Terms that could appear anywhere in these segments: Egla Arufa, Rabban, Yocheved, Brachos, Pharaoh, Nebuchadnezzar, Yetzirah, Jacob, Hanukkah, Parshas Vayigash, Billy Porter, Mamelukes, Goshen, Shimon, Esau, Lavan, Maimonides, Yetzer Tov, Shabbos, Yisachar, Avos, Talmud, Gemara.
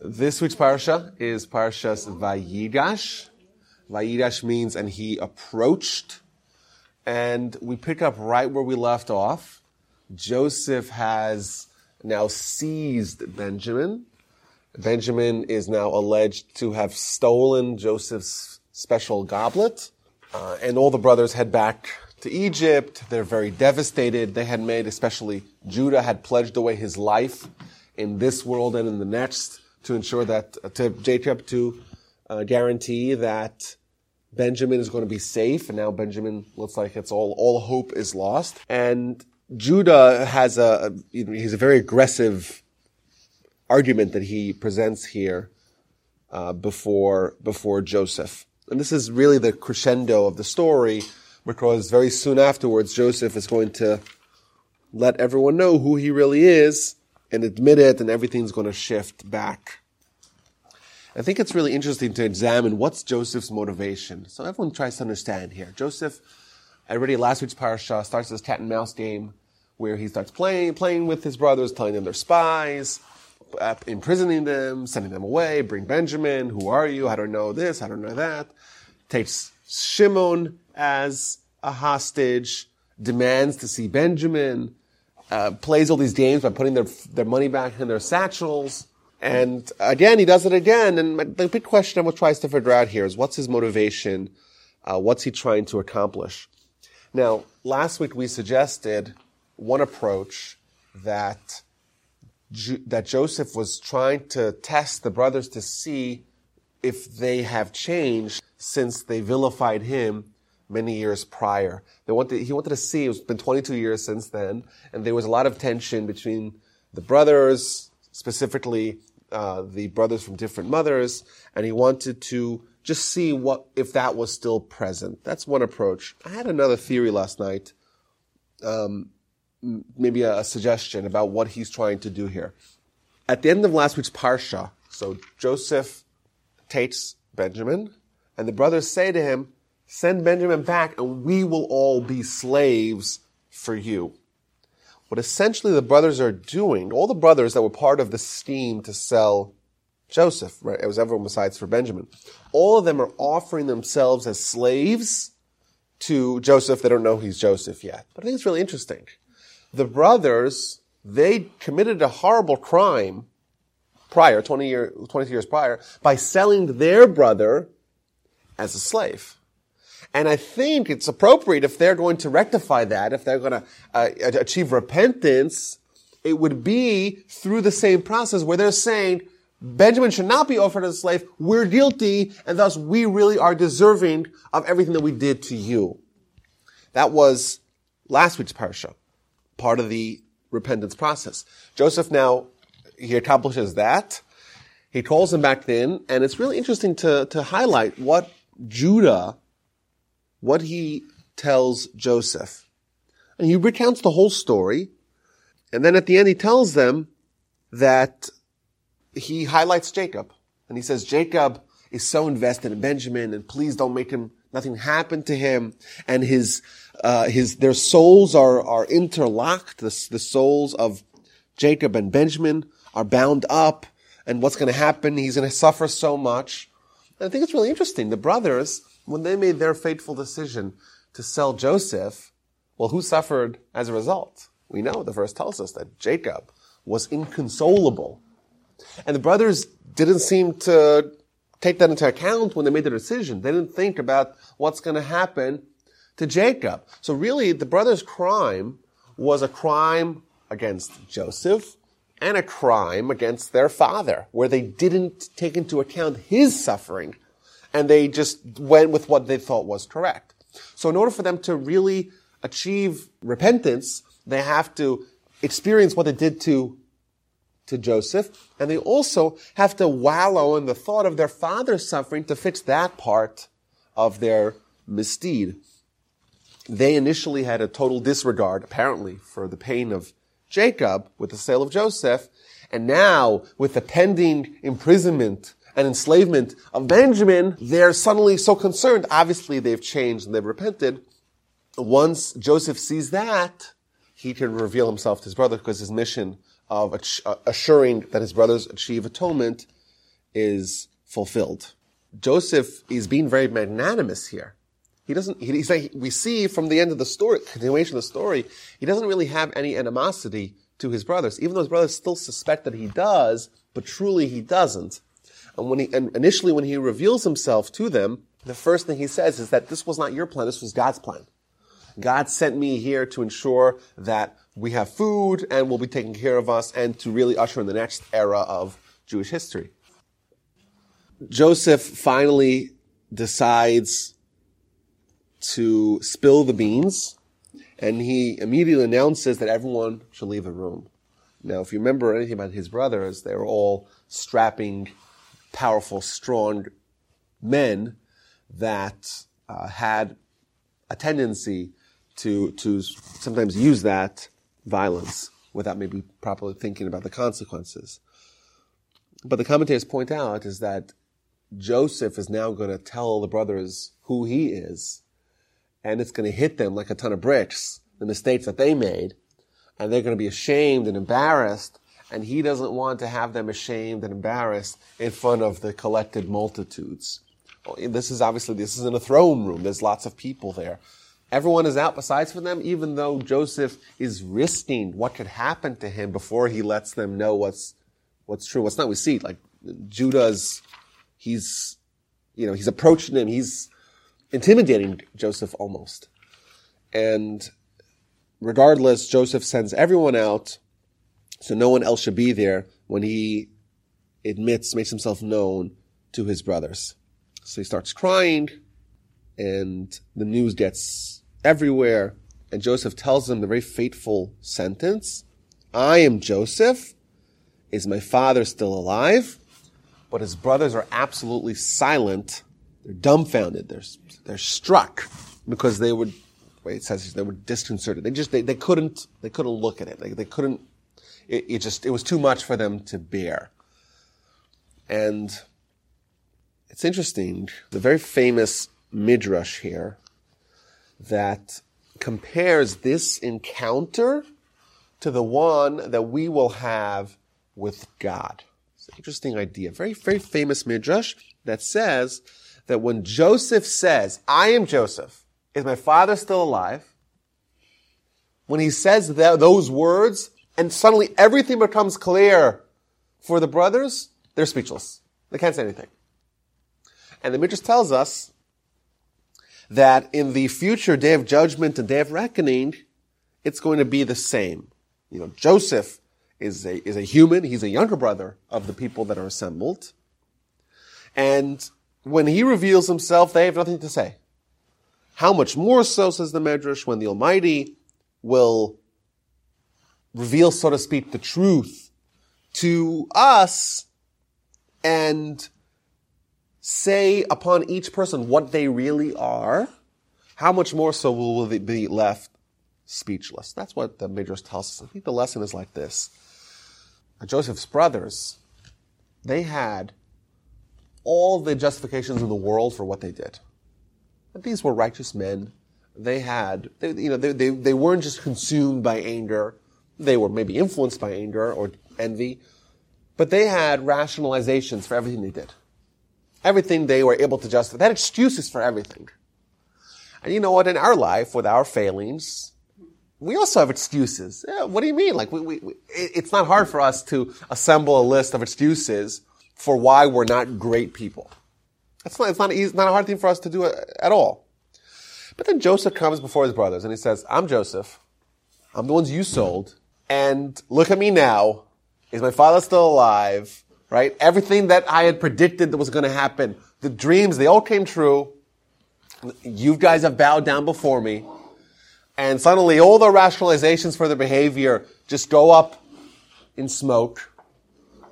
This week's parsha is Parshas Vayigash. Vayigash means, and he approached. And we pick up right where we left off. Joseph has now seized Benjamin. Benjamin is now alleged to have stolen Joseph's special goblet. And all the brothers head back to Egypt. They're very devastated. They had made, especially Judah, had pledged away his life in this world and in the next, to ensure that, to Jacob, to guarantee that Benjamin is going to be safe. And now Benjamin looks like it's all hope is lost. And Judah has he's a very aggressive argument that he presents here, before Joseph. And this is really the crescendo of the story, because very soon afterwards, Joseph is going to let everyone know who he really is and admit it, and everything's going to shift back. I think it's really interesting to examine what's Joseph's motivation. So everyone tries to understand here. Joseph, already last week's parasha, starts this cat and mouse game where he starts playing with his brothers, telling them they're spies, imprisoning them, sending them away, bring Benjamin, who are you? I don't know this, I don't know that. Takes Shimon as a hostage, demands to see Benjamin, plays all these games by putting their money back in their satchels. And again, he does it again. And the big question everyone tries to figure out here is, what's his motivation? What's he trying to accomplish? Now, last week we suggested one approach that Joseph was trying to test the brothers to see if they have changed since they vilified him many years prior. He wanted to see, it's been 22 years since then, and there was a lot of tension between the brothers, specifically the brothers from different mothers, and he wanted to just see if that was still present. That's one approach. I had another theory last night, maybe a suggestion about what he's trying to do here. At the end of last week's Parsha, so Joseph takes Benjamin, and the brothers say to him, send Benjamin back and we will all be slaves for you. What essentially the brothers are doing, all the brothers that were part of the scheme to sell Joseph, right? It was everyone besides for Benjamin. All of them are offering themselves as slaves to Joseph. They don't know he's Joseph yet. But I think it's really interesting. The brothers, they committed a horrible crime prior, 22 years prior, by selling their brother as a slave. And I think it's appropriate, if they're going to rectify that, if they're going to achieve repentance, it would be through the same process where they're saying, Benjamin should not be offered as a slave, we're guilty, and thus we really are deserving of everything that we did to you. That was last week's parsha, part of the repentance process. Joseph now, he accomplishes that. He calls him back then, and it's really interesting to highlight what Judah, what he tells Joseph. And he recounts the whole story. And then at the end, he tells them that he highlights Jacob. And he says, Jacob is so invested in Benjamin, and please don't make him, nothing happen to him. And their souls are interlocked. The souls of Jacob and Benjamin are bound up. And what's going to happen? He's going to suffer so much. And I think it's really interesting. The brothers, when they made their fateful decision to sell Joseph, well, who suffered as a result? We know the verse tells us that Jacob was inconsolable. And the brothers didn't seem to take that into account when they made their decision. They didn't think about what's going to happen to Jacob. So really, the brothers' crime was a crime against Joseph and a crime against their father, where they didn't take into account his suffering. And they just went with what they thought was correct. So in order for them to really achieve repentance, they have to experience what they did to Joseph. And they also have to wallow in the thought of their father's suffering to fix that part of their misdeed. They initially had a total disregard, apparently, for the pain of Jacob with the sale of Joseph. And now, with the pending imprisonment and enslavement of Benjamin, they're suddenly so concerned. Obviously, they've changed and they've repented. Once Joseph sees that, he can reveal himself to his brother, because his mission of assuring that his brothers achieve atonement is fulfilled. Joseph is being very magnanimous here. He's like, we see from the end of the story, continuation of the story, he doesn't really have any animosity to his brothers, even though his brothers still suspect that he does, but truly he doesn't. And initially when he reveals himself to them, the first thing he says is that this was not your plan, this was God's plan. God sent me here to ensure that we have food and will be taken care of us and to really usher in the next era of Jewish history. Joseph finally decides to spill the beans, and he immediately announces that everyone should leave the room. Now, if you remember anything about his brothers, they were all strapping, powerful, strong men that had a tendency to sometimes use that violence without maybe properly thinking about the consequences. But the commentators point out is that Joseph is now going to tell the brothers who he is, and it's going to hit them like a ton of bricks, the mistakes that they made, and they're going to be ashamed and embarrassed, and he doesn't want to have them ashamed and embarrassed in front of the collected multitudes. This is in a throne room. There's lots of people there. Everyone is out besides for them, even though Joseph is risking what could happen to him before he lets them know what's true, what's not. We see, like, Judah's, he's approaching him. He's intimidating Joseph almost. And regardless, Joseph sends everyone out, so no one else should be there when he makes himself known to his brothers. So he starts crying, and the news gets everywhere, and Joseph tells him the very fateful sentence, I am Joseph. Is my father still alive? But his brothers are absolutely silent. They're dumbfounded. They're struck because they were disconcerted. They couldn't look at it. It was too much for them to bear. And it's interesting, the very famous midrash here that compares this encounter to the one that we will have with God. It's an interesting idea. Very, very famous midrash that says that when Joseph says, I am Joseph, is my father still alive? When he says those words, and suddenly everything becomes clear for the brothers, they're speechless. They can't say anything. And the midrash tells us that in the future day of judgment and day of reckoning, it's going to be the same. Joseph is a human. He's a younger brother of the people that are assembled. And when he reveals himself, they have nothing to say. How much more so, says the midrash, when the Almighty will reveal, so to speak, the truth to us and say upon each person what they really are, how much more so will they be left speechless? That's what the midrash tells us. I think the lesson is like this. Joseph's brothers, they had all the justifications in the world for what they did. But these were righteous men. They weren't just consumed by anger. They were maybe influenced by anger or envy, but they had rationalizations for everything they did. Everything they were able to justify. They had excuses for everything. And you know what? In our life, with our failings, we also have excuses. Yeah, what do you mean? Like, it's not hard for us to assemble a list of excuses for why we're not great people. It's not a hard thing for us to do at all. But then Joseph comes before his brothers and he says, I'm Joseph. I'm the ones you sold. And look at me now. Is my father still alive? Right? Everything that I had predicted that was going to happen, the dreams, they all came true. You guys have bowed down before me. And suddenly all the rationalizations for their behavior just go up in smoke,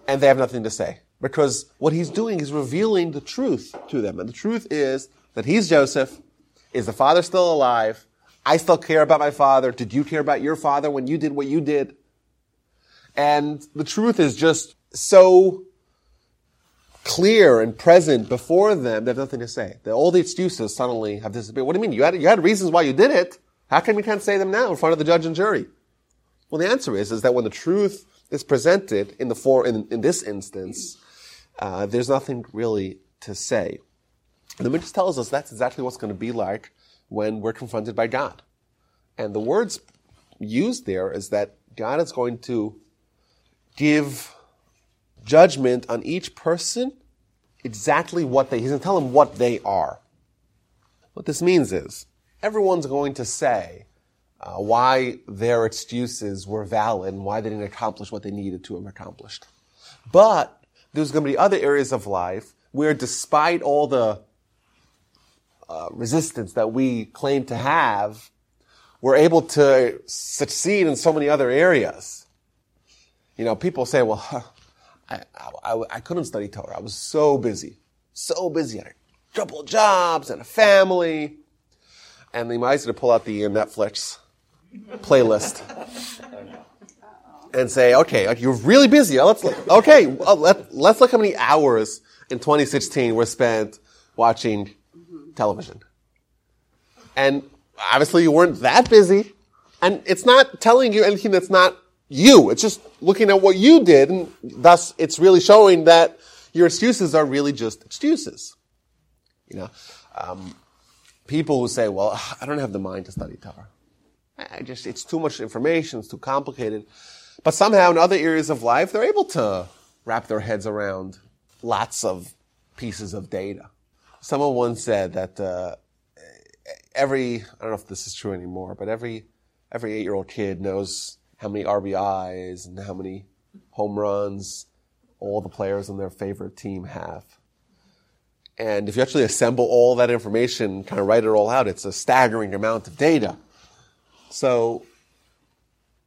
and they have nothing to say. Because what he's doing is revealing the truth to them. And the truth is that he's Joseph. Is the father still alive? I still care about my father. Did you care about your father when you did what you did? And the truth is just so clear and present before them, they have nothing to say. All the excuses suddenly have disappeared. What do you mean? You had reasons why you did it. How come you can't say them now in front of the judge and jury? Well, the answer is that when the truth is presented in this instance, There's nothing really to say. The Midrash tells us that's exactly what's going to be like when we're confronted by God. And the words used there is that God is going to give judgment on each person exactly what he's going to tell them what they are. What this means is, everyone's going to say why their excuses were valid and why they didn't accomplish what they needed to have accomplished. But there's going to be other areas of life where, despite all the resistance that we claim to have, we're able to succeed in so many other areas. You know, people say, well, I couldn't study Torah. I was so busy. I had double jobs and a family. And they might as well pull out the Netflix playlist and say, okay, like, you're really busy. Let's look how many hours in 2016 were spent watching television. And obviously you weren't that busy. And it's not telling you anything that's not you. It's just looking at what you did, and thus it's really showing that your excuses are really just excuses. You know, people who say, well, I don't have the mind to study Torah. It's too much information, it's too complicated. But somehow in other areas of life, they're able to wrap their heads around lots of pieces of data. Someone once said that I don't know if this is true anymore, but every 8-year-old kid knows how many RBIs and how many home runs all the players on their favorite team have. And if you actually assemble all that information, kind of write it all out, it's a staggering amount of data. So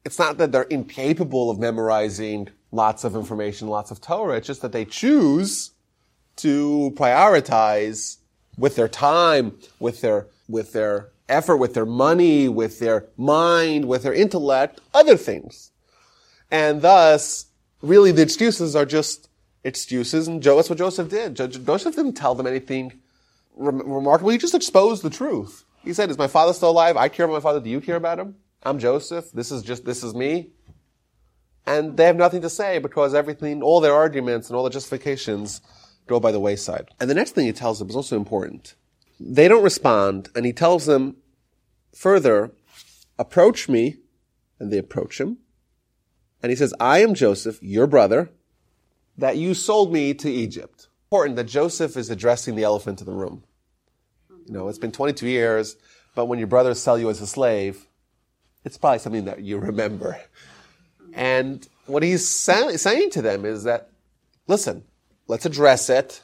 it's not that they're incapable of memorizing lots of information, lots of Torah. It's just that they choose to prioritize with their time, with their effort, with their money, with their mind, with their intellect, other things. And thus, really the excuses are just excuses, and that's what Joseph did. Joseph didn't tell them anything remarkable. He just exposed the truth. He said, is my father still alive? I care about my father. Do you care about him? I'm Joseph. This is me. And they have nothing to say because everything, all their arguments and all the justifications go by the wayside. And the next thing he tells them is also important. They don't respond, and he tells them further, approach me, and they approach him. And he says, I am Joseph, your brother, that you sold me to Egypt. Important that Joseph is addressing the elephant in the room. You know, it's been 22 years, but when your brothers sell you as a slave, it's probably something that you remember. And what he's saying to them is that, listen, let's address it.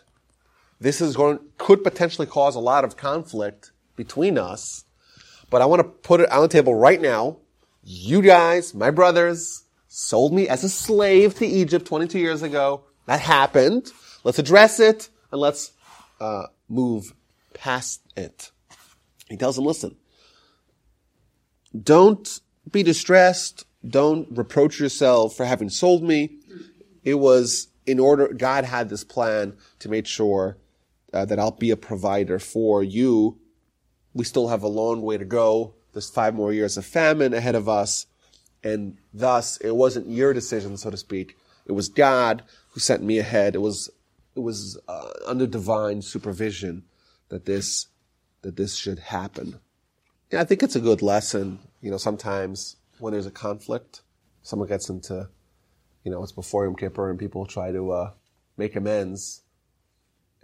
This is could potentially cause a lot of conflict between us, but I want to put it on the table right now. You guys, my brothers, sold me as a slave to Egypt 22 years ago. That happened. Let's address it, and let's move past it. He tells them, listen, don't be distressed. Don't reproach yourself for having sold me. It was in order, God had this plan to make sure that I'll be a provider for you. We still have a long way to go. There's 5 more years of famine ahead of us. And thus, it wasn't your decision, so to speak. It was God who sent me ahead. It was under divine supervision that this should happen. And I think it's a good lesson. You know, sometimes when there's a conflict, someone gets into, you know, it's before Yom Kippur, and people try to make amends.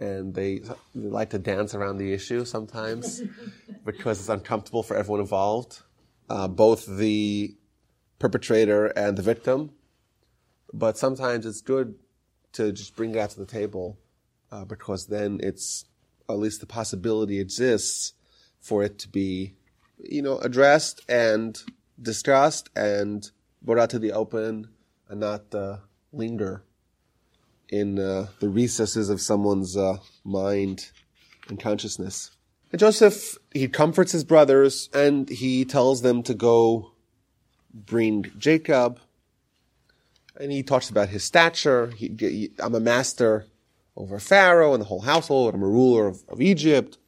And they like to dance around the issue sometimes because it's uncomfortable for everyone involved, both the perpetrator and the victim. But sometimes it's good to just bring it out to the table because then it's, at least the possibility exists for it to be, you know, addressed and discussed and brought out to the open, and not linger in the recesses of someone's mind and consciousness. And Joseph, he comforts his brothers, and he tells them to go bring Jacob. And he talks about his stature. I'm a master over Pharaoh and the whole household. I'm a ruler of Egypt.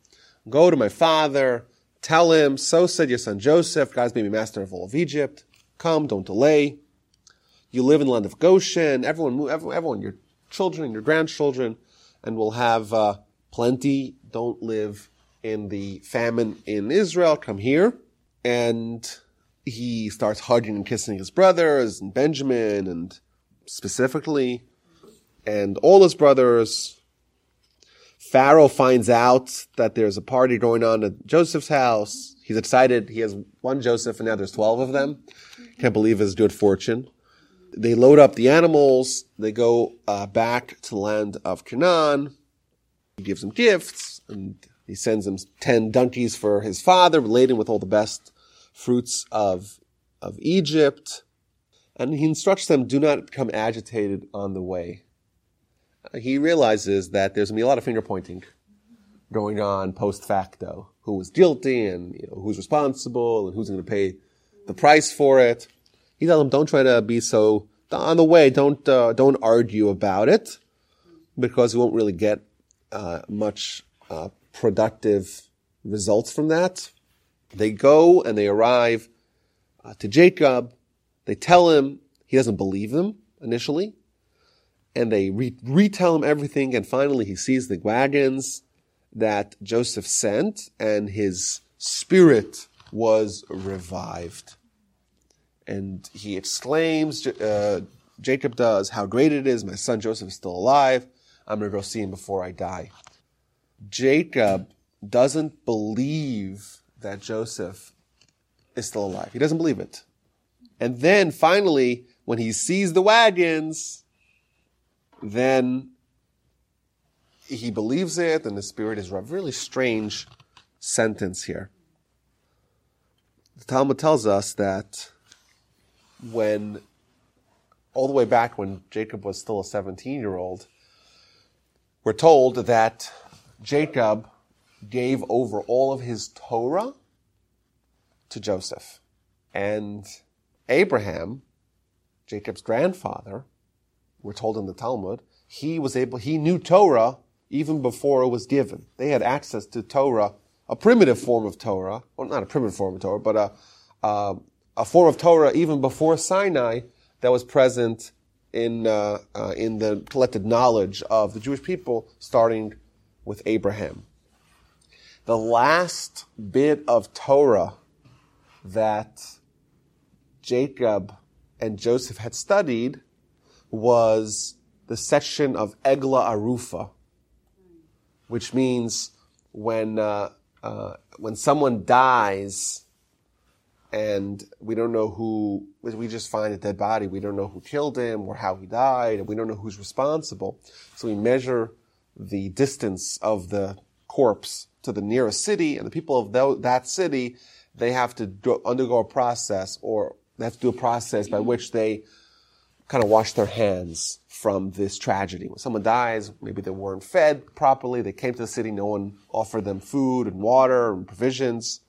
Go to my father. Tell him, so said your son Joseph, God's made me master of all of Egypt. Come, don't delay. You live in the land of Goshen. Everyone, your children, your grandchildren, and we'll have plenty. Don't live in the famine in Israel. Come here. And he starts hugging and kissing his brothers, and Benjamin, and specifically, and all his brothers. Pharaoh finds out that there's a party going on at Joseph's house. He's excited. He has one Joseph, and now there's 12 of them. Can't believe his good fortune. They load up the animals. They go back to the land of Canaan. He gives them gifts, and he sends them 10 donkeys for his father, laden with all the best fruits of Egypt. And he instructs them, do not become agitated on the way. He realizes that there's going to be a lot of finger-pointing going on post facto. Who was guilty, and you know, who's responsible, and who's going to pay the price for it. He tells them, don't try to be so on the way. Don't argue about it, because you won't really get much productive results from that. They go and they arrive to Jacob. They tell him, he doesn't believe them initially. And they retell him everything. And finally he sees the wagons that Joseph sent, and his spirit was revived. And he exclaims, Jacob does, how great it is. My son Joseph is still alive. I'm going to go see him before I die. Jacob doesn't believe that Joseph is still alive. He doesn't believe it. And then finally, when he sees the wagons, then he believes it, and the spirit is revived. Really strange sentence here. The Talmud tells us that when, all the way back when Jacob was still a 17-year-old, we're told that Jacob gave over all of his Torah to Joseph. And Abraham, Jacob's grandfather, we're told in the Talmud, he knew Torah even before it was given. They had access to Torah, a primitive form of Torah, well, not a primitive form of Torah, but a form of Torah even before Sinai that was present in the collected knowledge of the Jewish people, starting with Abraham. The last bit of Torah that Jacob and Joseph had studied was the section of Egla Arufa, which means when someone dies, and we don't know who, we just find a dead body, we don't know who killed him or how he died, and we don't know who's responsible. So we measure the distance of the corpse to the nearest city, and the people of that city, they have to undergo a process, or they have to do a process by which they kind of wash their hands from this tragedy. When someone dies, maybe they weren't fed properly, they came to the city, no one offered them food and water and provisions.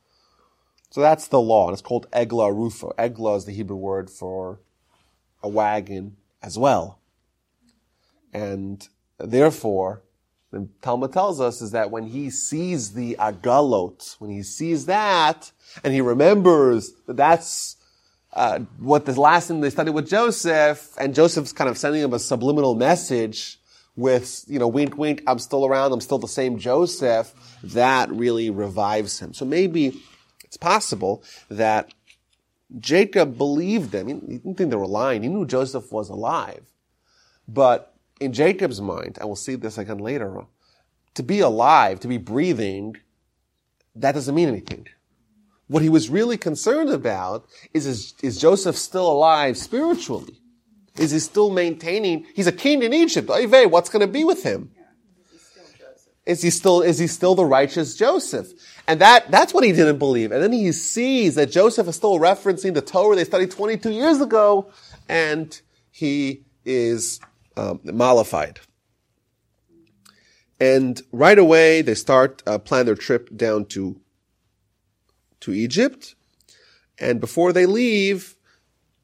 So that's the law, and it's called Egla Arufa. Egla is the Hebrew word for a wagon as well. And therefore, the Talmud tells us is that when he sees the agalot, when he sees that, and he remembers that that's what the last thing they studied with Joseph, and Joseph's kind of sending him a subliminal message with, you know, wink, wink, I'm still around, I'm still the same Joseph, that really revives him. So maybe it's possible that Jacob believed them. He didn't think they were lying. He knew Joseph was alive. But in Jacob's mind, and we'll see this again later on, to be alive, to be breathing, that doesn't mean anything. What he was really concerned about is Joseph still alive spiritually? Is he still maintaining? He's a king in Egypt. What's going to be with him? Yeah. Is he still the righteous Joseph? And that's what he didn't believe. And then he sees that Joseph is still referencing the Torah they studied 22 years ago, and he is mollified. And right away they start plan their trip down to Egypt. And before they leave,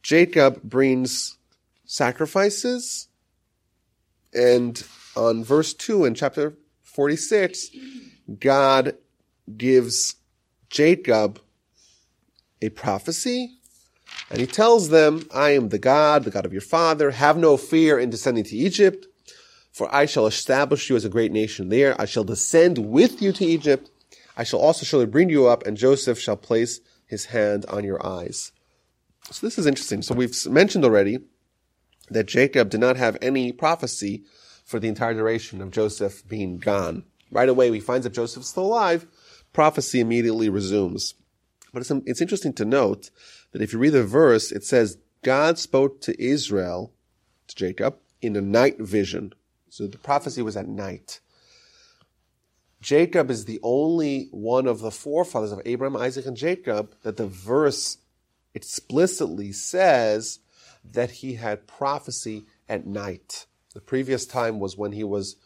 Jacob brings sacrifices. And on verse 2 in chapter 46, God gives Jacob a prophecy. And he tells them, I am the God of your father. Have no fear in descending to Egypt, For I shall establish you as a great nation there. I shall descend with you to Egypt. I shall also surely bring you up, and Joseph shall place his hand on your eyes. So this is interesting. So we've mentioned already that Jacob did not have any prophecy for the entire duration of Joseph being gone. Right away, we find that Joseph's still alive. Prophecy immediately resumes. But it's interesting to note that if you read the verse, it says, God spoke to Israel, to Jacob, in a night vision. So the prophecy was at night. Jacob is the only one of the forefathers of Abraham, Isaac, and Jacob that the verse explicitly says that he had prophecy at night. The previous time was when he was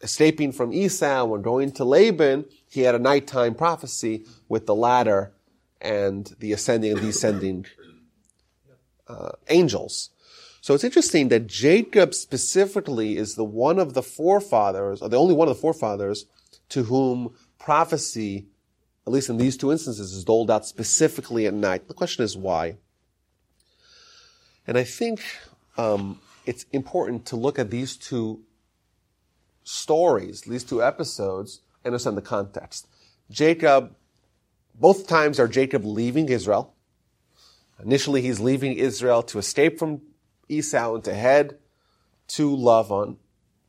escaping from Esau, when going to Laban, he had a nighttime prophecy with the ladder and the ascending and descending angels. So it's interesting that Jacob specifically is the one of the forefathers, or the only one of the forefathers, to whom prophecy, at least in these two instances, is doled out specifically at night. The question is why. And I think it's important to look at these two stories, these two episodes, and understand the context. Jacob, both times are Jacob leaving Israel. Initially, he's leaving Israel to escape from Esau and to head to Lavan,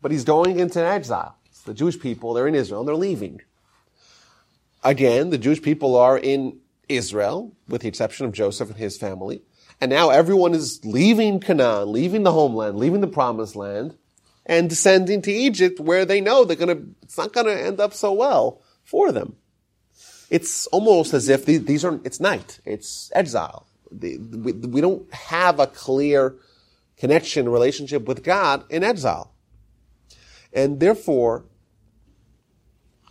but he's going into exile. So the Jewish people, they're in Israel and they're leaving. Again, the Jewish people are in Israel, with the exception of Joseph and his family. And now everyone is leaving Canaan, leaving the homeland, leaving the promised land, and descending to Egypt, where they know it's not gonna end up so well for them. It's almost as if it's night. It's exile. We don't have a clear connection, relationship with God in exile. And therefore,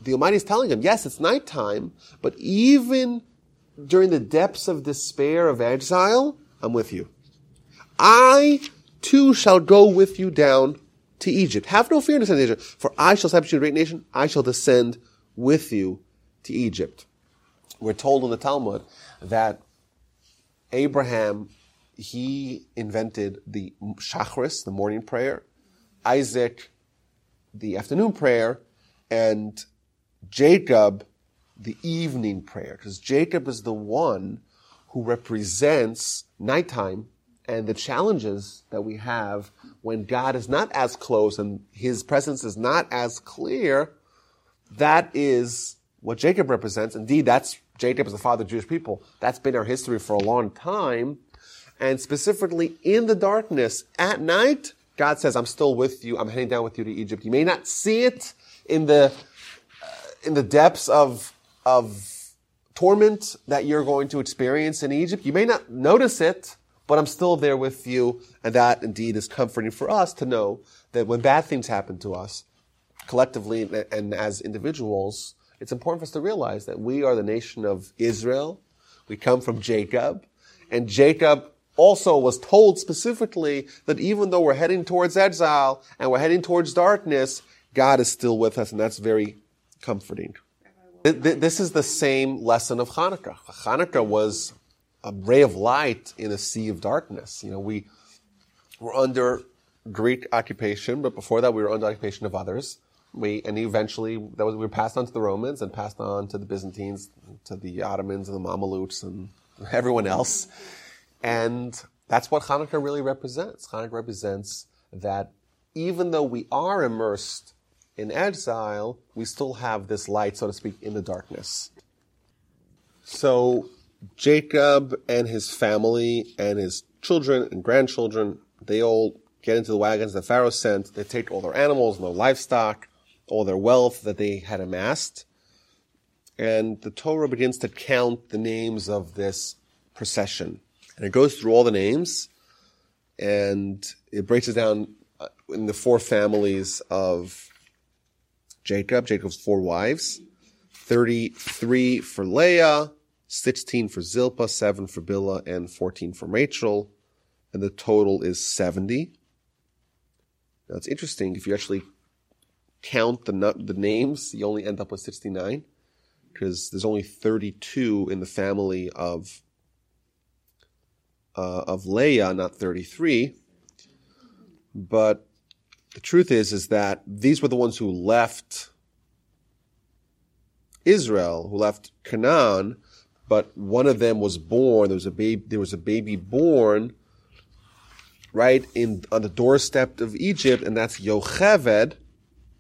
the Almighty is telling him, yes, it's nighttime, but even during the depths of despair of exile, I'm with you. I too shall go with you down to Egypt. Have no fear, descend to Egypt, for I shall establish you a great nation. I shall descend with you to Egypt. We're told in the Talmud that Abraham, he invented the Shachris, the morning prayer, Isaac, the afternoon prayer, and Jacob, the evening prayer. Because Jacob is the one who represents nighttime and the challenges that we have when God is not as close and his presence is not as clear. That is what Jacob represents. Indeed, that's Jacob is the father of Jewish people. That's been our history for a long time. And specifically in the darkness, at night, God says, I'm still with you. I'm heading down with you to Egypt. You may not see it in the depths of torment that you're going to experience in Egypt. You may not notice it, but I'm still there with you. And that indeed is comforting for us to know that when bad things happen to us, collectively and as individuals, it's important for us to realize that we are the nation of Israel. We come from Jacob. And Jacob also was told specifically that even though we're heading towards exile and we're heading towards darkness, God is still with us, and that's very comforting. This is the same lesson of Hanukkah. Hanukkah was a ray of light in a sea of darkness. You know, we were under Greek occupation, but before that we were under occupation of others. We were passed on to the Romans and passed on to the Byzantines, to the Ottomans and the Mamelukes and everyone else. And that's what Hanukkah really represents. Hanukkah represents that even though we are immersed in exile, we still have this light, so to speak, in the darkness. So Jacob and his family and his children and grandchildren, they all get into the wagons that Pharaoh sent. They take all their animals and their livestock, all their wealth that they had amassed. And the Torah begins to count the names of this procession. And it goes through all the names, and it breaks it down in the four families of Jacob, Jacob's four wives, 33 for Leah, 16 for Zilpah, 7 for Bilhah, and 14 for Rachel, and the total is 70. Now, it's interesting, if you actually count the names, you only end up with 69, because there's only 32 in the family of Leah, not 33. But The truth is that these were the ones who left Israel, who left Canaan, but one of them was born. There was a baby born right on the doorstep of Egypt, and that's Yocheved,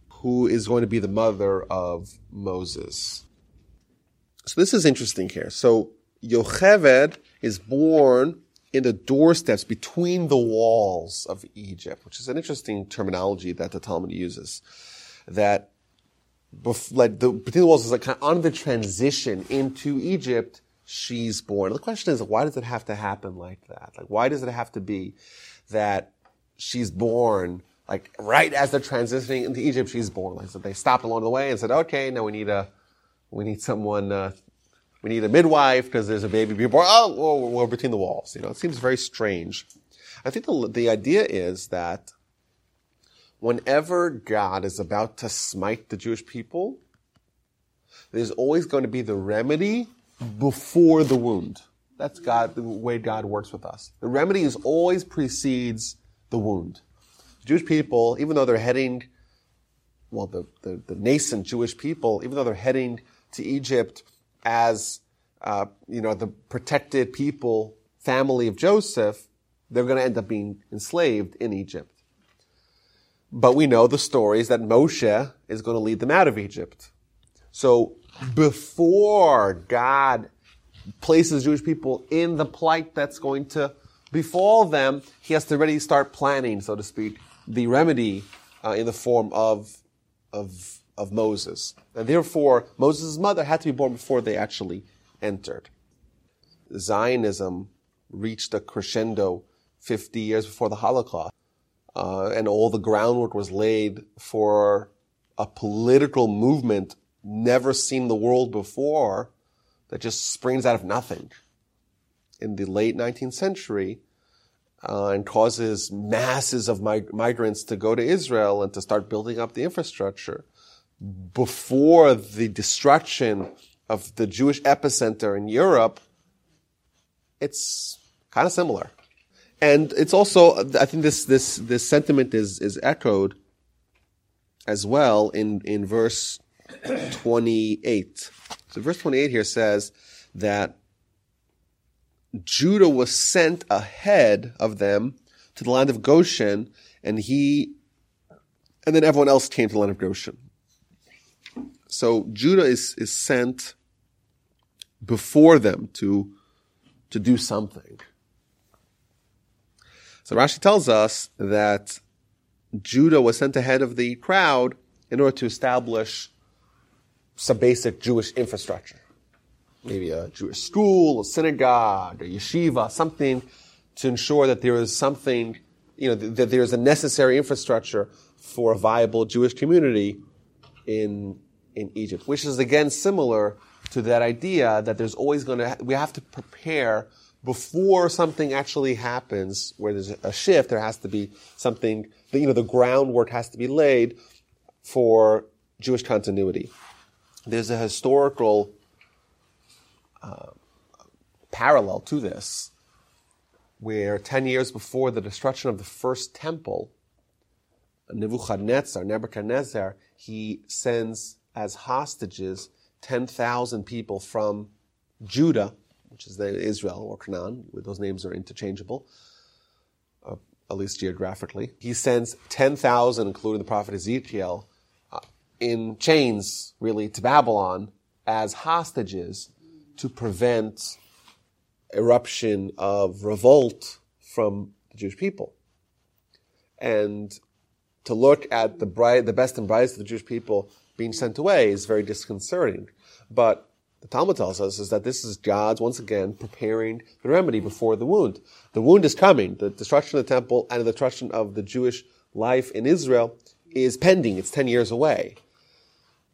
who is going to be the mother of Moses. So this is interesting here. So Yocheved is born in the doorsteps between the walls of Egypt, which is an interesting terminology that the Talmud uses. That between the walls is like kind of on the transition into Egypt, she's born. And the question is, why does it have to happen like that? Like, why does it have to be that she's born, like right as they're transitioning into Egypt, she's born? Like, so they stopped along the way and said, okay, now we need a midwife because there's a baby being born. Oh, we're between the walls. You know, it seems very strange. I think the idea is that whenever God is about to smite the Jewish people, there's always going to be the remedy before the wound. That's God, the way God works with us. The remedy is always precedes the wound. The Jewish people, even though they're heading, well, the nascent Jewish people, even though they're heading to Egypt as the protected people, family of Joseph, they're going to end up being enslaved in Egypt. But we know the stories that Moshe is going to lead them out of Egypt. So before God places Jewish people in the plight that's going to befall them, he has to already start planning, so to speak, the remedy in the form of Moses. And therefore, Moses' mother had to be born before they actually entered. Zionism reached a crescendo 50 years before the Holocaust. And all the groundwork was laid for a political movement never seen the world before that just springs out of nothing in the late 19th century and causes masses of migrants to go to Israel and to start building up the infrastructure. Before the destruction of the Jewish epicenter in Europe, it's kind of similar. And it's also, I think this sentiment is echoed as well in verse 28. So verse 28 here says that Judah was sent ahead of them to the land of Goshen, and then everyone else came to the land of Goshen. So Judah is sent before them to do something. So Rashi tells us that Judah was sent ahead of the crowd in order to establish some basic Jewish infrastructure. Maybe a Jewish school, a synagogue, a yeshiva, something to ensure that there is something, that there is a necessary infrastructure for a viable Jewish community in Egypt, which is again similar to that idea that there's always we have to prepare before something actually happens, where there's a shift, there has to be something, the groundwork has to be laid for Jewish continuity. There's a historical parallel to this, where 10 years before the destruction of the first temple, Nebuchadnezzar, he sends as hostages 10,000 people from Judah, which is Israel or Canaan, those names are interchangeable, at least geographically. He sends 10,000, including the prophet Ezekiel, in chains, really, to Babylon as hostages to prevent eruption of revolt from the Jewish people. And to look at the best and brightest of the Jewish people being sent away is very disconcerting. But the Talmud tells us is that this is God's, once again, preparing the remedy before the wound. The wound is coming. The destruction of the temple and the destruction of the Jewish life in Israel is pending. It's 10 years away.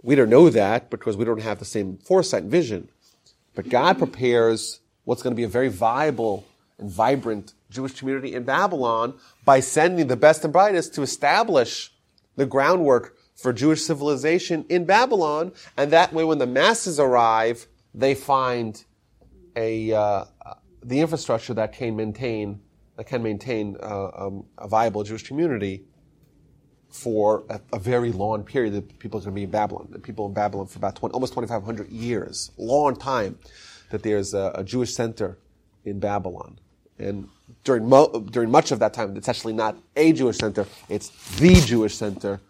We don't know that because we don't have the same foresight and vision. But God prepares what's going to be a very viable and vibrant Jewish community in Babylon by sending the best and brightest to establish the groundwork for Jewish civilization in Babylon, and that way when the masses arrive, they find the infrastructure that can maintain a viable Jewish community for a very long period that people are going to be in Babylon. The people in Babylon for about almost 2,500 years, long time, that there's a Jewish center in Babylon. And during much of that time, it's actually not a Jewish center, it's the Jewish center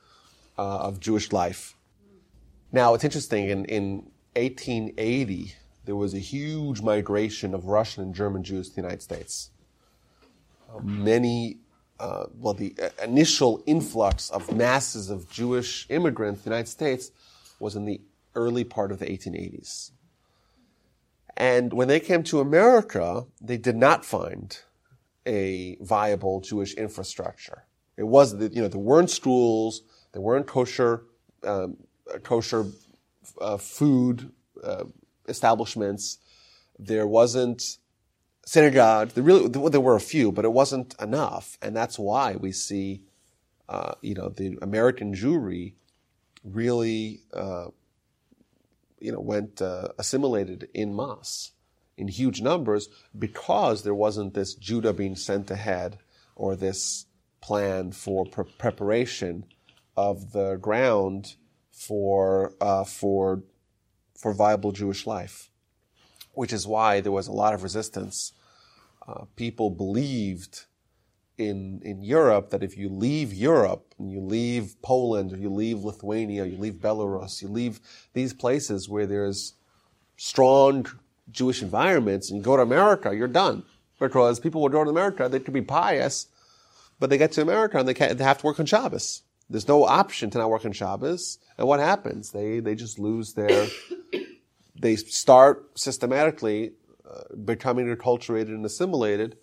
of Jewish life. Now, it's interesting, in 1880, there was a huge migration of Russian and German Jews to the United States. Many... the initial influx of masses of Jewish immigrants to the United States was in the early part of the 1880s. And when they came to America, they did not find a viable Jewish infrastructure. It was, there weren't schools, there weren't kosher food establishments, there wasn't synagogue, there were a few, but it wasn't enough, and that's why we see, the American Jewry really, went assimilated en masse in huge numbers because there wasn't this Judah being sent ahead or this plan for preparation of the ground for viable Jewish life. Which is why there was a lot of resistance. People believed in Europe that if you leave Europe, and you leave Poland, or you leave Lithuania, you leave Belarus, you leave these places where there's strong Jewish environments, and you go to America, you're done. Because people would go to America, they could be pious, but they get to America and they have to work on Shabbos. There's no option to not work on Shabbos. And what happens? They just lose their... They start systematically becoming acculturated and assimilated,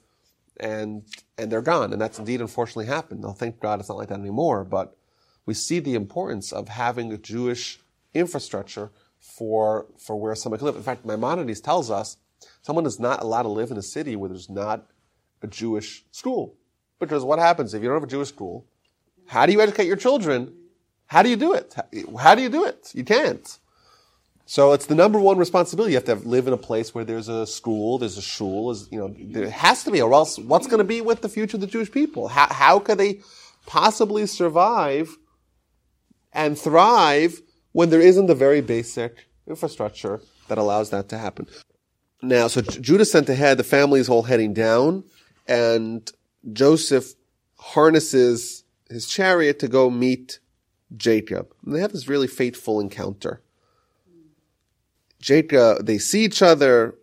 and they're gone. And that's indeed, unfortunately, happened. Now, thank God it's not like that anymore, but we see the importance of having a Jewish infrastructure for where someone can live. In fact, Maimonides tells us someone is not allowed to live in a city where there's not a Jewish school. Because what happens if you don't have a Jewish school? How do you educate your children? How do you do it? How do you do it? You can't. So it's the number one responsibility. You have to live in a place where there's a school, there's a shul, there has to be, or else what's going to be with the future of the Jewish people? How could they possibly survive and thrive when there isn't the very basic infrastructure that allows that to happen? Now, so Judah sent ahead, the family's all heading down, and Joseph harnesses his chariot to go meet Jacob. And they have this really fateful encounter. Jacob, they see each other,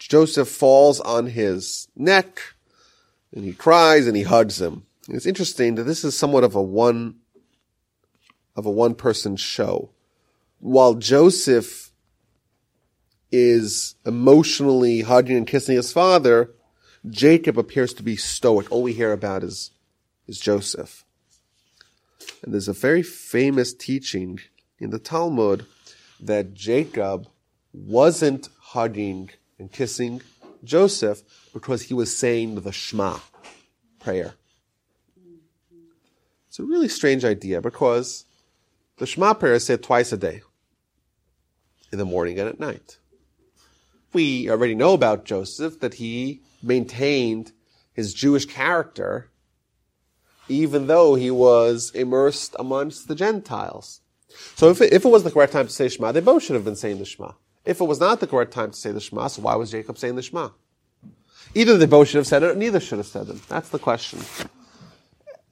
Joseph falls on his neck, and he cries and he hugs him. And it's interesting that this is somewhat of a one-person show. While Joseph is emotionally hugging and kissing his father, Jacob appears to be stoic. All we hear about is Joseph. And there's a very famous teaching in the Talmud that Jacob wasn't hugging and kissing Joseph because he was saying the Shema prayer. It's a really strange idea because the Shema prayer is said twice a day, in the morning and at night. We already know about Joseph that he maintained his Jewish character even though he was immersed amongst the Gentiles. So if it was the correct time to say Shema, they both should have been saying the Shema. If it was not the correct time to say the Shema, so why was Jacob saying the Shema? Either they both should have said it, or neither should have said it. That's the question.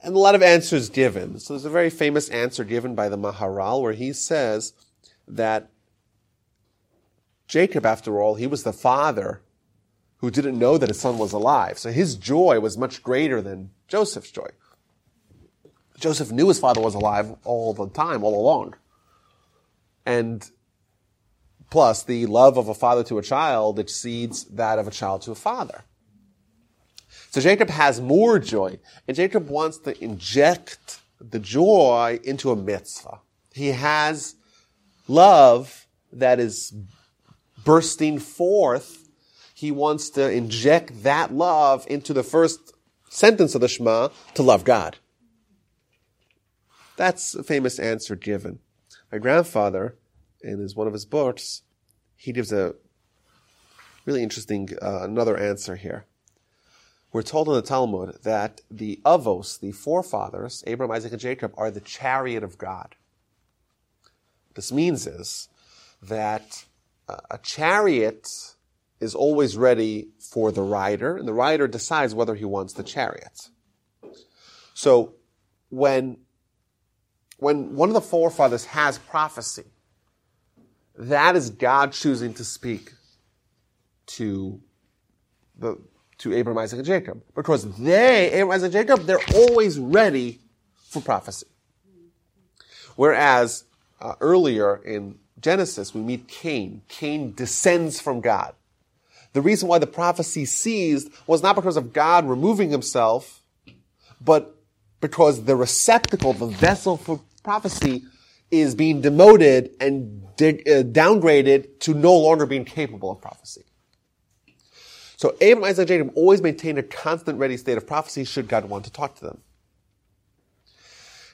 And a lot of answers given. So there's a very famous answer given by the Maharal, where he says that Jacob, after all, he was the father who didn't know that his son was alive. So his joy was much greater than Joseph's joy. Joseph knew his father was alive all the time, all along. And plus, the love of a father to a child exceeds that of a child to a father. So Jacob has more joy, and Jacob wants to inject the joy into a mitzvah. He has love that is bursting forth. He wants to inject that love into the first sentence of the Shema, to love God. That's a famous answer given. My grandfather, in one of his books, he gives a really interesting another answer here. We're told in the Talmud that the Avos, the forefathers, Abraham, Isaac, and Jacob, are the chariot of God. What this means is that a chariot is always ready for the rider, and the rider decides whether he wants the chariot. So when one of the forefathers has prophecy, that is God choosing to speak to Abraham, Isaac, and Jacob. Because Abraham, Isaac, and Jacob, they're always ready for prophecy. Whereas earlier in Genesis, we meet Cain. Cain descends from God. The reason why the prophecy ceased was not because of God removing himself, but because the receptacle, the vessel for prophecy, is being demoted and downgraded to no longer being capable of prophecy. So Abraham, Isaac, and Jacob always maintained a constant ready state of prophecy should God want to talk to them.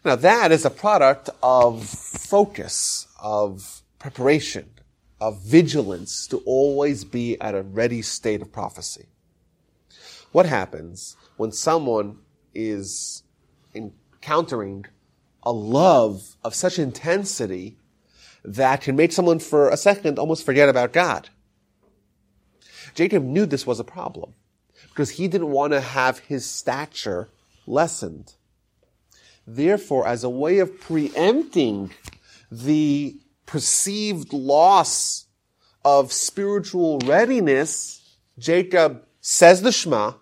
Now that is a product of focus, of preparation, of vigilance, to always be at a ready state of prophecy. What happens when someone is encountering a love of such intensity that can make someone for a second almost forget about God? Jacob knew this was a problem because he didn't want to have his stature lessened. Therefore, as a way of preempting the perceived loss of spiritual readiness, Jacob says the Shema.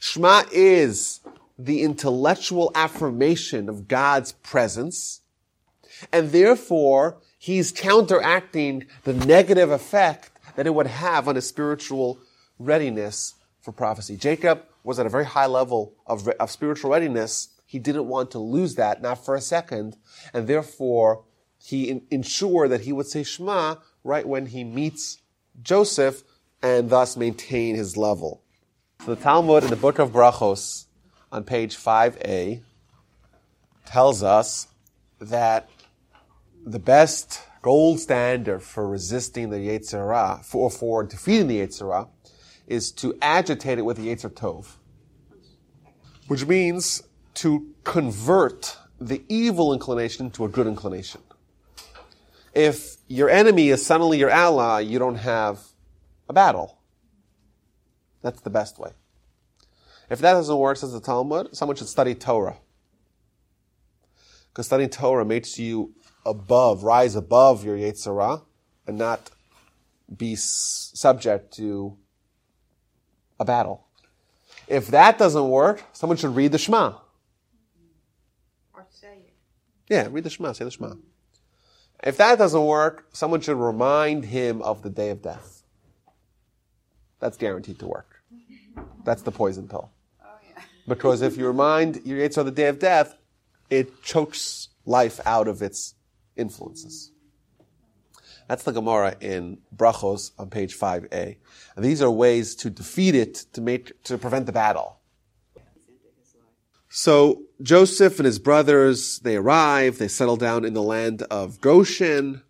Shema is the intellectual affirmation of God's presence, and therefore he's counteracting the negative effect that it would have on his spiritual readiness for prophecy. Jacob was at a very high level of spiritual readiness. He didn't want to lose that, not for a second, and therefore he ensured that he would say Shema right when he meets Joseph and thus maintain his level. So the Talmud in the book of Brachos on page 5a tells us that the best gold standard for resisting the Yetzirah, for defeating the Yetzirah, is to agitate it with the Yetzer Tov, which means to convert the evil inclination to a good inclination. If your enemy is suddenly your ally, you don't have a battle. That's the best way. If that doesn't work, says the Talmud, someone should study Torah. Because studying Torah makes you rise above your Yetzirah, and not be subject to a battle. If that doesn't work, someone should read the Shema. Or say it. Yeah, read the Shema, say the Shema. If that doesn't work, someone should remind him of the day of death. That's guaranteed to work. That's the poison pill. Oh, yeah. Because if you remind your Yetzirah of the day of death, it chokes life out of its influences. That's the Gemara in Brachos on page 5a. And these are ways to defeat it, to prevent the battle. So Joseph and his brothers, they arrive, they settle down in the land of Goshen.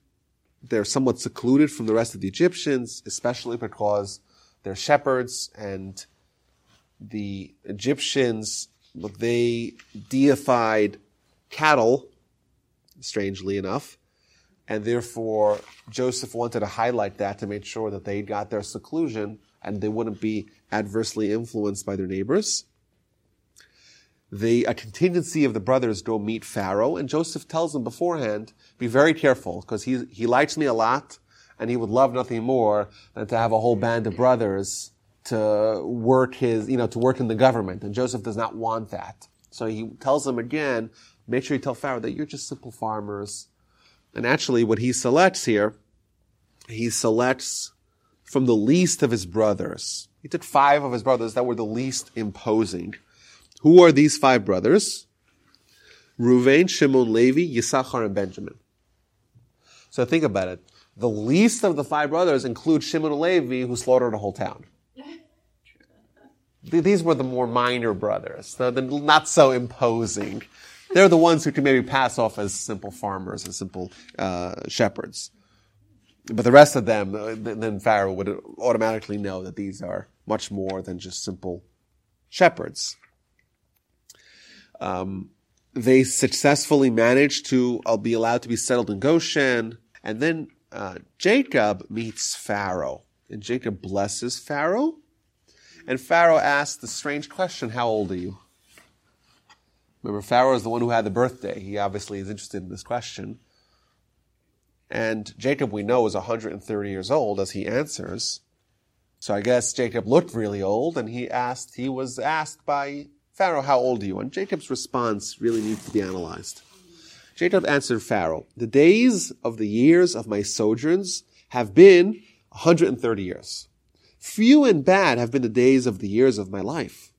They're somewhat secluded from the rest of the Egyptians, especially because they're shepherds, and the Egyptians, they deified cattle, strangely enough, and therefore Joseph wanted to highlight that to make sure that they got their seclusion and they wouldn't be adversely influenced by their neighbors. A contingency of the brothers go meet Pharaoh, and Joseph tells them beforehand, be very careful, because he likes me a lot, and he would love nothing more than to have a whole band of brothers to work to work in the government, and Joseph does not want that. So he tells them again, make sure you tell Pharaoh that you're just simple farmers. And actually what he selects here, he selects from the least of his brothers. He took 5 of his brothers that were the least imposing. Who are these 5 brothers? Reuven, Shimon, Levi, Yisachar, and Benjamin. So think about it. The least of the 5 brothers include Shimon and Levi, who slaughtered a whole town. These were the more minor brothers, the not so imposing. They're the ones who can maybe pass off as simple farmers and simple shepherds. But the rest of them, then Pharaoh would automatically know that these are much more than just simple shepherds. They successfully managed to be allowed to be settled in Goshen. And then Jacob meets Pharaoh. And Jacob blesses Pharaoh. And Pharaoh asks the strange question, how old are you? Remember, Pharaoh is the one who had the birthday. He obviously is interested in this question. And Jacob, we know, is 130 years old as he answers. So I guess Jacob looked really old, and he was asked by Pharaoh, how old are you? And Jacob's response really needs to be analyzed. Jacob answered Pharaoh, the days of the years of my sojourns have been 130 years. Few and bad have been the days of the years of my life,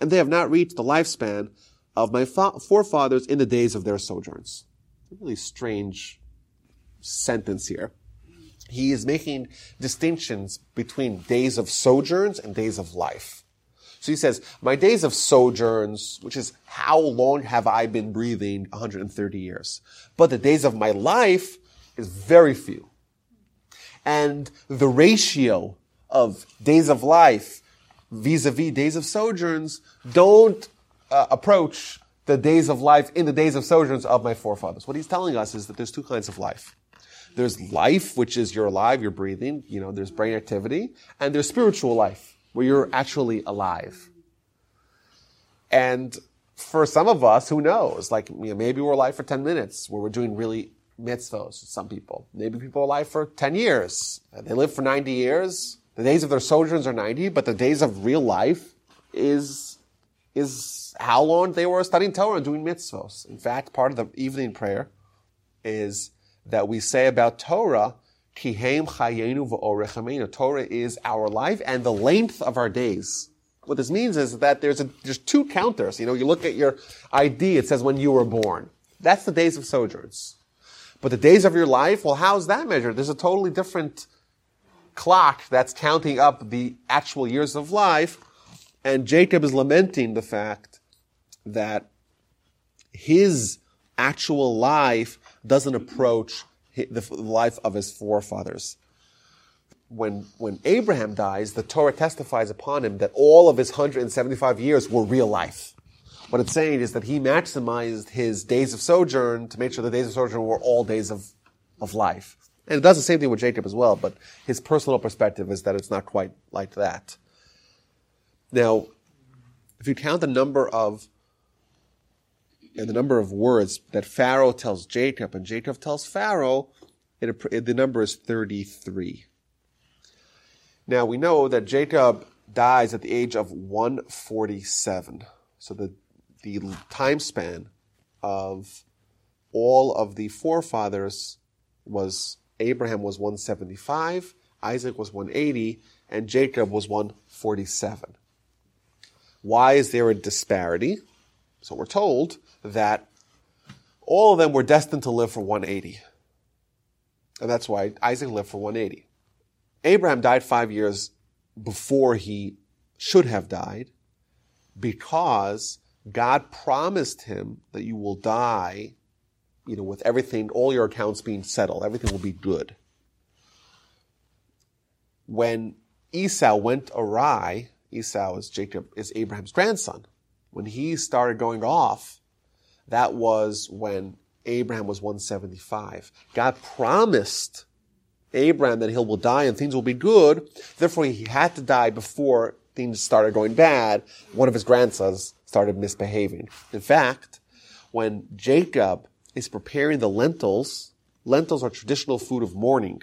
and they have not reached the lifespan of my forefathers in the days of their sojourns. A really strange sentence here. He is making distinctions between days of sojourns and days of life. So he says, my days of sojourns, which is how long have I been breathing, 130 years. But the days of my life is very few. And the ratio of days of life vis-a-vis days of sojourns don't approach the days of life in the days of sojourns of my forefathers. What he's telling us is that there's two kinds of life. There's life, which is you're alive, you're breathing, you know, there's brain activity, and there's spiritual life, where you're actually alive. And for some of us, who knows? Like, you know, maybe we're alive for 10 minutes, where we're doing really mitzvos, some people. Maybe people are alive for 10 years. They live for 90 years. The days of their sojourns are 90, but the days of real life is how long they were studying Torah and doing mitzvos. In fact, part of the evening prayer is that we say about Torah, Kihem Chayenu V'orech Hameinu. Torah is our life and the length of our days. What this means is that there's two counters. You know, you look at your ID, it says when you were born. That's the days of sojourns. But the days of your life, well, how's that measured? There's a totally different clock that's counting up the actual years of life. And Jacob is lamenting the fact that his actual life doesn't approach the life of his forefathers. When Abraham dies, the Torah testifies upon him that all of his 175 years were real life. What it's saying is that he maximized his days of sojourn to make sure the days of sojourn were all days of life. And it does the same thing with Jacob as well, but his personal perspective is that it's not quite like that. Now, if you count the number of words that Pharaoh tells Jacob and Jacob tells Pharaoh, the number is 33. Now, we know that Jacob dies at the age of 147. So the time span of all of the forefathers was, Abraham was 175, Isaac was 180, and Jacob was 147. Why is there a disparity? So we're told that all of them were destined to live for 180. And that's why Isaac lived for 180. Abraham died 5 years before he should have died because God promised him that you will die, you know, with everything, all your accounts being settled. Everything will be good. When Esau went awry, Esau is Abraham's grandson. When he started going off, that was when Abraham was 175. God promised Abraham that he will die and things will be good. Therefore, he had to die before things started going bad. One of his grandsons started misbehaving. In fact, when Jacob is preparing the lentils are traditional food of mourning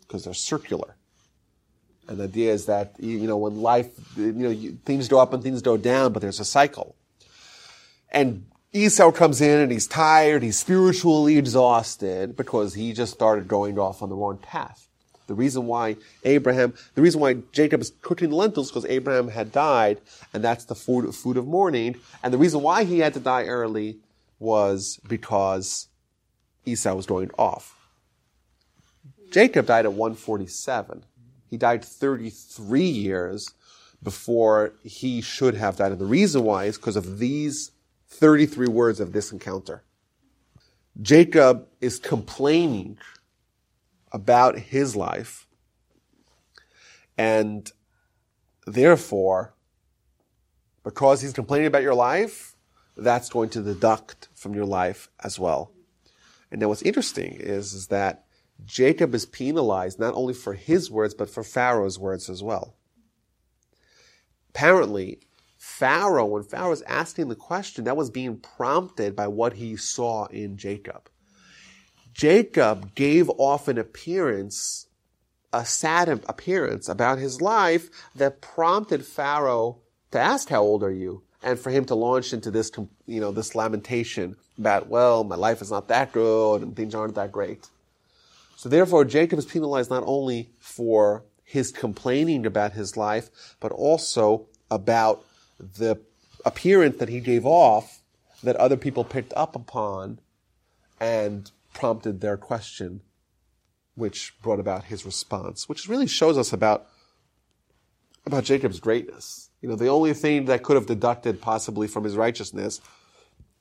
because they're circular. And the idea is that, you know, when life, you know, things go up and things go down, but there's a cycle. And Esau comes in and he's tired, he's spiritually exhausted because he just started going off on the wrong path. The reason why Jacob is cooking lentils because Abraham had died, and that's the food of mourning. And the reason why he had to die early was because Esau was going off. Jacob died at 147. He died 33 years before he should have died. And the reason why is because of these 33 words of this encounter. Jacob is complaining about his life, and therefore because he's complaining about your life, that's going to deduct from your life as well. And now what's interesting is that Jacob is penalized not only for his words, but for Pharaoh's words as well. Apparently, Pharaoh, when Pharaoh was asking the question, that was being prompted by what he saw in Jacob. Jacob gave off an appearance, a sad appearance about his life that prompted Pharaoh to ask, how old are you? And for him to launch into this, you know, this lamentation about, well, my life is not that good and things aren't that great. So therefore, Jacob is penalized not only for his complaining about his life, but also about the appearance that he gave off that other people picked up upon and prompted their question, which brought about his response, which really shows us about Jacob's greatness. You know, the only thing that could have deducted possibly from his righteousness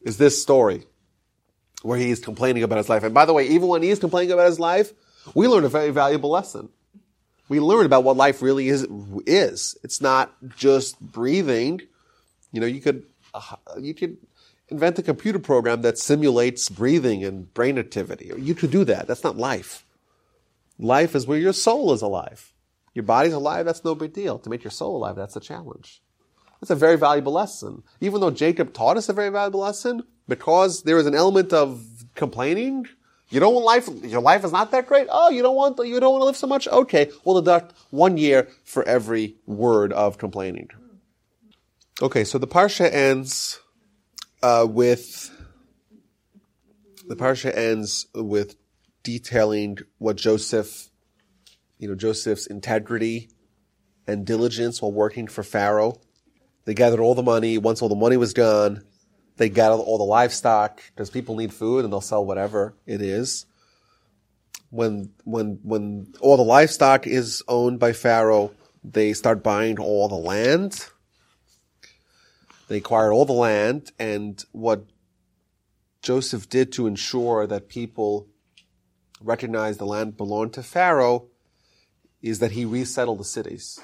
is this story where he is complaining about his life. And by the way, even when he is complaining about his life, we learn a very valuable lesson. We learn about what life really is. It's not just breathing. You know, you could invent a computer program that simulates breathing and brain activity. You could do that. That's not life. Life is where your soul is alive. Your body's alive, that's no big deal. To make your soul alive, that's a challenge. That's a very valuable lesson. Even though Jacob taught us a very valuable lesson, because there is an element of complaining, you don't want life, your life is not that great. Oh, you don't want to live so much? Okay, we'll deduct 1 year for every word of complaining. Okay, so the Parsha ends with detailing what Joseph's integrity and diligence while working for Pharaoh. They gathered all the money. Once all the money was gone, they gathered all the livestock because people need food and they'll sell whatever it is. When all the livestock is owned by Pharaoh, they start buying all the land. They acquired all the land, and what Joseph did to ensure that people recognized the land belonged to Pharaoh is that he resettled the cities.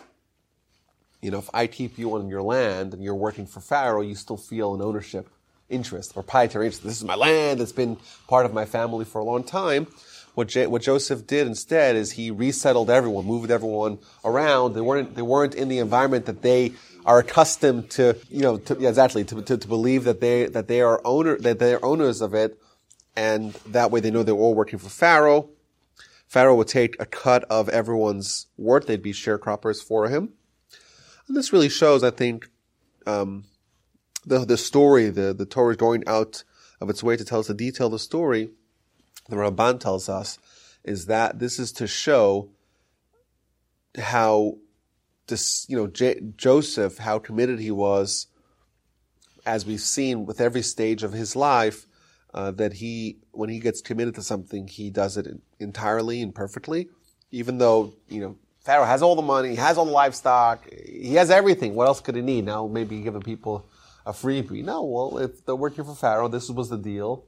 You know, if I keep you on your land and you're working for Pharaoh, you still feel an ownership interest, proprietary interest. This is my land. It's been part of my family for a long time. What Joseph did instead is he resettled everyone, moved everyone around. They weren't in the environment that they are accustomed to. You know, to believe that they are owners of it, and that way they know they're all working for Pharaoh. Pharaoh would take a cut of everyone's worth. They'd be sharecroppers for him. And this really shows, I think, the story, the Torah is going out of its way to tell us the detail of the story. The Rabban tells us is that this is to show how this, you know, Joseph, how committed he was, as we've seen with every stage of his life, that he, when he gets committed to something, he does it entirely and perfectly, even though, you know, Pharaoh has all the money, he has all the livestock, he has everything. What else could he need? Now maybe giving people a freebie. No, well, if they're working for Pharaoh, this was the deal.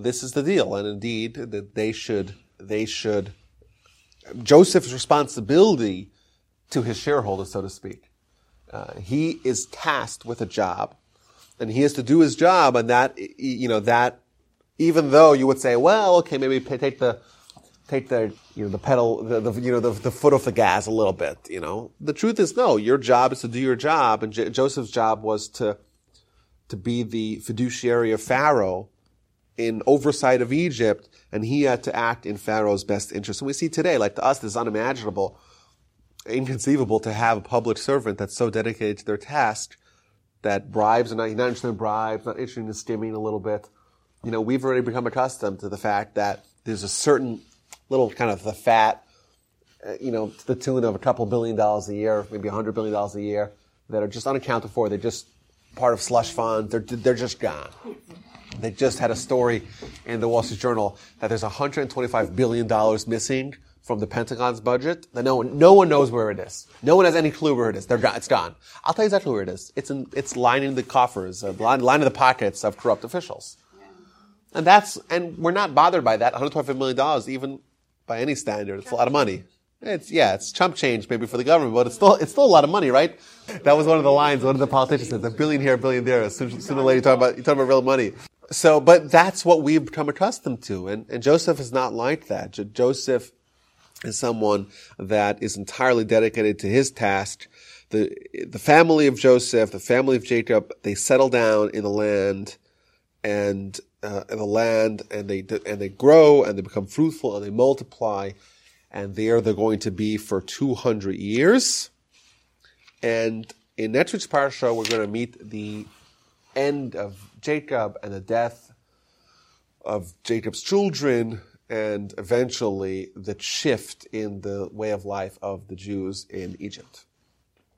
This is the deal. And indeed, that they should, Joseph's responsibility to his shareholders, so to speak. He is tasked with a job, and he has to do his job, and that, you know, that, even though you would say, well, okay, maybe take the foot off the gas a little bit, you know. The truth is, no, your job is to do your job, and Joseph's job was to be the fiduciary of Pharaoh in oversight of Egypt, and he had to act in Pharaoh's best interest. And we see today, like, to us, this is unimaginable, inconceivable to have a public servant that's so dedicated to their task that bribes are not, he's not interested in bribes, not interested in skimming a little bit. You know, we've already become accustomed to the fact that there's a certain little kind of the fat, you know, to the tune of a couple $1 billion a year, maybe $100 billion a year, that are just unaccounted for. They're just part of slush funds. They're just gone. They just had a story in the Wall Street Journal that there's $125 billion missing from the Pentagon's budget that no one knows where it is. No one has any clue where it is. It's gone. I'll tell you exactly where it is. It's lining the coffers, lining the pockets of corrupt officials. And we're not bothered by that. $125 million, even by any standard, it's a lot of money. It's chump change maybe for the government, but it's still a lot of money, right? That was one of the lines, one of the politicians said, a billion here, a billion there. Sooner or later, you're talking about real money. So, but that's what we've become accustomed to. And Joseph is not like that. Joseph is someone that is entirely dedicated to his task. The family of Joseph, the family of Jacob, they settle down in the land and they grow and they become fruitful and they multiply. And there they're going to be for 200 years. And in next week's parsha, we're going to meet the end of Jacob and the death of Jacob's children and eventually the shift in the way of life of the Jews in Egypt.